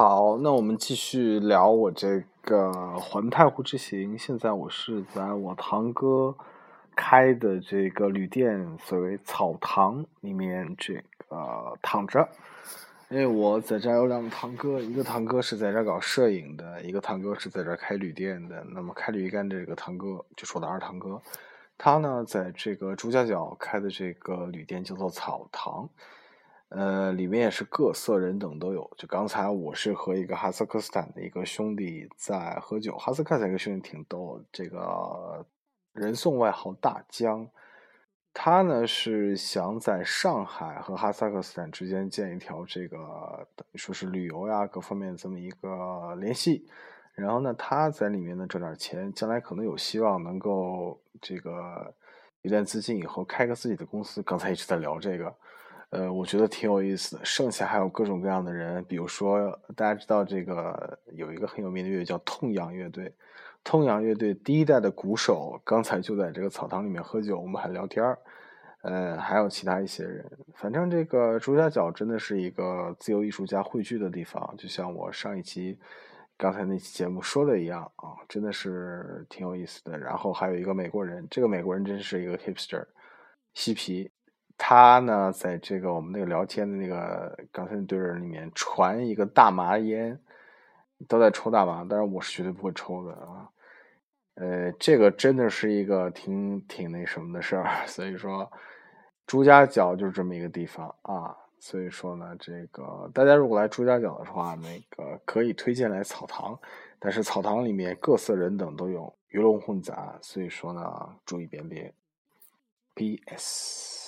好，那我们继续聊我这个环太湖之行。现在我是在我堂哥开的这个旅店，所谓草堂里面这个躺着。因为我在这儿有两个堂哥，一个堂哥是在这儿搞摄影的，一个堂哥是在这儿开旅店的。那么开旅店这个堂哥就是我的二堂哥，他呢在这个朱家角开的这个旅店叫做草堂。里面也是各色人等都有。就刚才我是和一个哈萨克斯坦的一个兄弟在喝酒，哈萨克斯坦一个兄弟挺逗，这个人送外号大江。他呢是想在上海和哈萨克斯坦之间建一条这个等于说是旅游呀各方面这么一个联系，然后呢他在里面呢挣点钱，将来可能有希望能够这个有点资金以后开个自己的公司。刚才一直在聊这个，我觉得挺有意思的。剩下还有各种各样的人，比如说大家知道这个有一个很有名的乐队叫痛仰乐队，痛仰乐队第一代的鼓手刚才就在这个草堂里面喝酒，我们还聊天，还有其他一些人。反正这个朱家角真的是一个自由艺术家汇聚的地方，就像我上一期刚才那期节目说的一样啊，真的是挺有意思的。然后还有一个美国人，这个美国人真是一个 hipster 嬉皮，他呢在这个我们那个聊天的那个刚才那堆人里面传一个大麻烟，都在抽大麻，但是我是绝对不会抽的啊。这个真的是一个挺那什么的事儿，所以说朱家角就是这么一个地方啊。所以说呢，这个大家如果来朱家角的话，那个可以推荐来草堂，但是草堂里面各色人等都有，鱼龙混杂，所以说呢注意辨别。P.S.